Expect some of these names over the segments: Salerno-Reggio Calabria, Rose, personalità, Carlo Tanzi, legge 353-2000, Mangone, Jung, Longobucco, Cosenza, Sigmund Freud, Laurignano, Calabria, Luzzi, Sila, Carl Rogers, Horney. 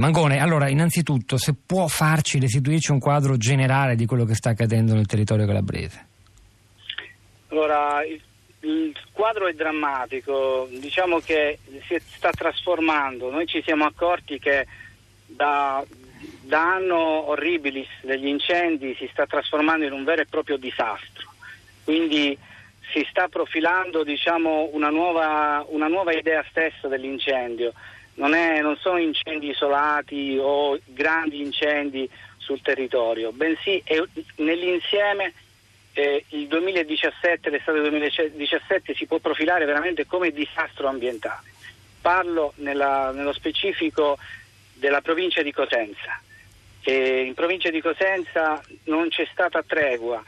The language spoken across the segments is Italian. Mangone, allora innanzitutto se può farci, restituirci un quadro generale di quello che sta accadendo nel territorio calabrese. Allora, il quadro è drammatico, diciamo che si sta trasformando. Noi ci siamo accorti che da anno horribilis degli incendi si sta trasformando in un vero e proprio disastro, quindi si sta profilando, diciamo, una nuova idea stessa dell'incendio. Non sono incendi isolati o grandi incendi sul territorio, bensì nell'insieme il 2017, l'estate 2017 si può profilare veramente come disastro ambientale. Parlo nello specifico della provincia di Cosenza. In provincia di Cosenza non c'è stata tregua,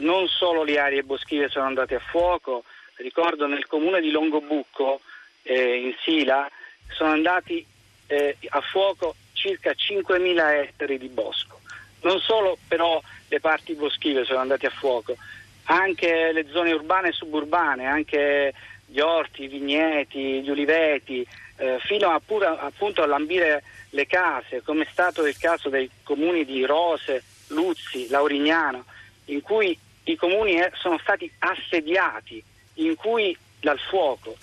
non solo le aree boschive sono andate a fuoco, ricordo nel comune di Longobucco in Sila sono andati a fuoco circa 5.000 ettari di bosco. Non solo però le parti boschive sono andate a fuoco, anche le zone urbane e suburbane, anche gli orti, i vigneti, gli uliveti, fino a appunto a lambire le case, come è stato il caso dei comuni di Rose, Luzzi, Laurignano, in cui i comuni sono stati assediati dal fuoco,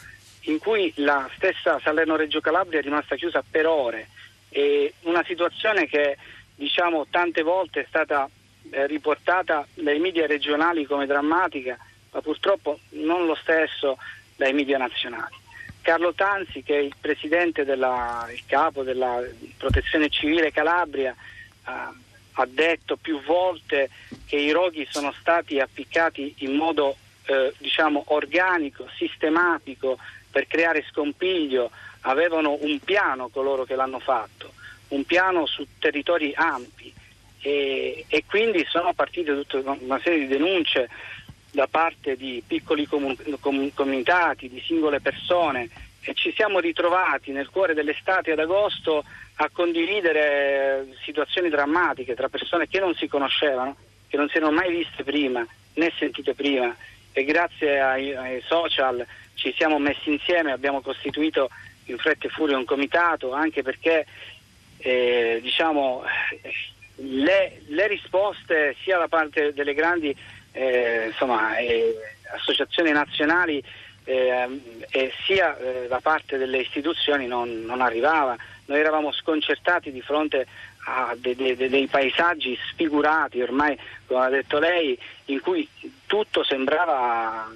in cui la stessa Salerno-Reggio Calabria è rimasta chiusa per ore. E una situazione che, diciamo, tante volte è stata riportata dai media regionali come drammatica, ma purtroppo non lo stesso dai media nazionali. Carlo Tanzi, che è il presidente il capo della Protezione Civile Calabria, ha detto più volte che i roghi sono stati appiccati in modo diciamo organico, sistematico, per creare scompiglio. Avevano un piano coloro che l'hanno fatto, un piano su territori ampi, e quindi sono partite tutta una serie di denunce da parte di piccoli comitati, di singole persone, e ci siamo ritrovati nel cuore dell'estate, ad agosto, a condividere situazioni drammatiche tra persone che non si conoscevano, che non si erano mai viste prima né sentite prima, e grazie ai social ci siamo messi insieme, abbiamo costituito in fretta e furia un comitato, anche perché diciamo le risposte sia da parte delle grandi associazioni nazionali e sia da parte delle istituzioni non arrivava. Noi eravamo sconcertati di fronte a dei paesaggi sfigurati, ormai come ha detto lei, in cui tutto sembrava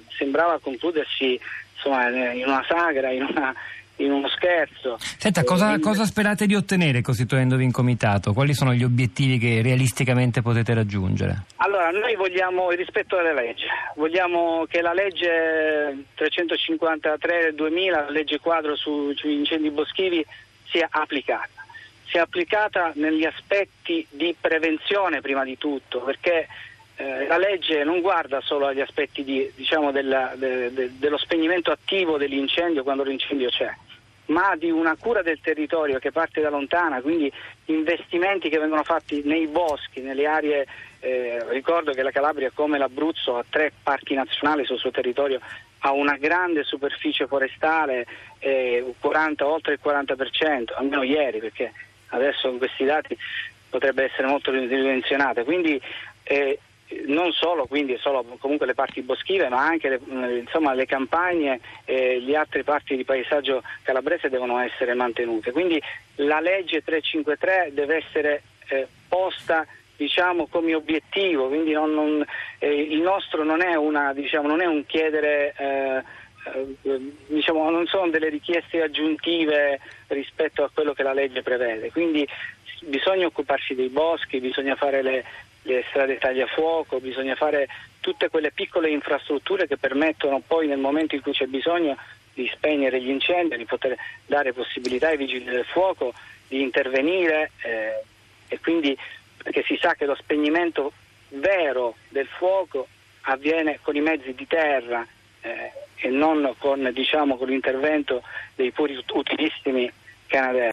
concludersi, insomma, in una sagra, in uno scherzo. Senta, cosa sperate di ottenere costituendovi in comitato? Quali sono gli obiettivi che realisticamente potete raggiungere? Allora, noi vogliamo il rispetto delle leggi, vogliamo che la legge 353-2000, la legge quadro sugli incendi boschivi, sia applicata negli aspetti di prevenzione prima di tutto, perché la legge non guarda solo agli aspetti dello spegnimento attivo dell'incendio quando l'incendio c'è, ma di una cura del territorio che parte da lontana, quindi investimenti che vengono fatti nei boschi, nelle aree. Ricordo che la Calabria, come l'Abruzzo, ha 3 parchi nazionali sul suo territorio, ha una grande superficie forestale, oltre il 40%, almeno ieri, perché adesso con questi dati potrebbe essere molto ridimensionata. Quindi non solo, comunque le parti boschive, ma anche le campagne e le altre parti di paesaggio calabrese devono essere mantenute. Quindi la legge 353 deve essere posta, diciamo, come obiettivo. Quindi il nostro non è un chiedere, non sono delle richieste aggiuntive rispetto a quello che la legge prevede. Quindi bisogna occuparsi dei boschi, bisogna fare le strade tagliafuoco, bisogna fare tutte quelle piccole infrastrutture che permettono poi, nel momento in cui c'è bisogno, di spegnere gli incendi, di poter dare possibilità ai vigili del fuoco di intervenire, e quindi, perché si sa che lo spegnimento vero del fuoco avviene con i mezzi di terra e non con l'intervento dei puri utilissimi canadesi.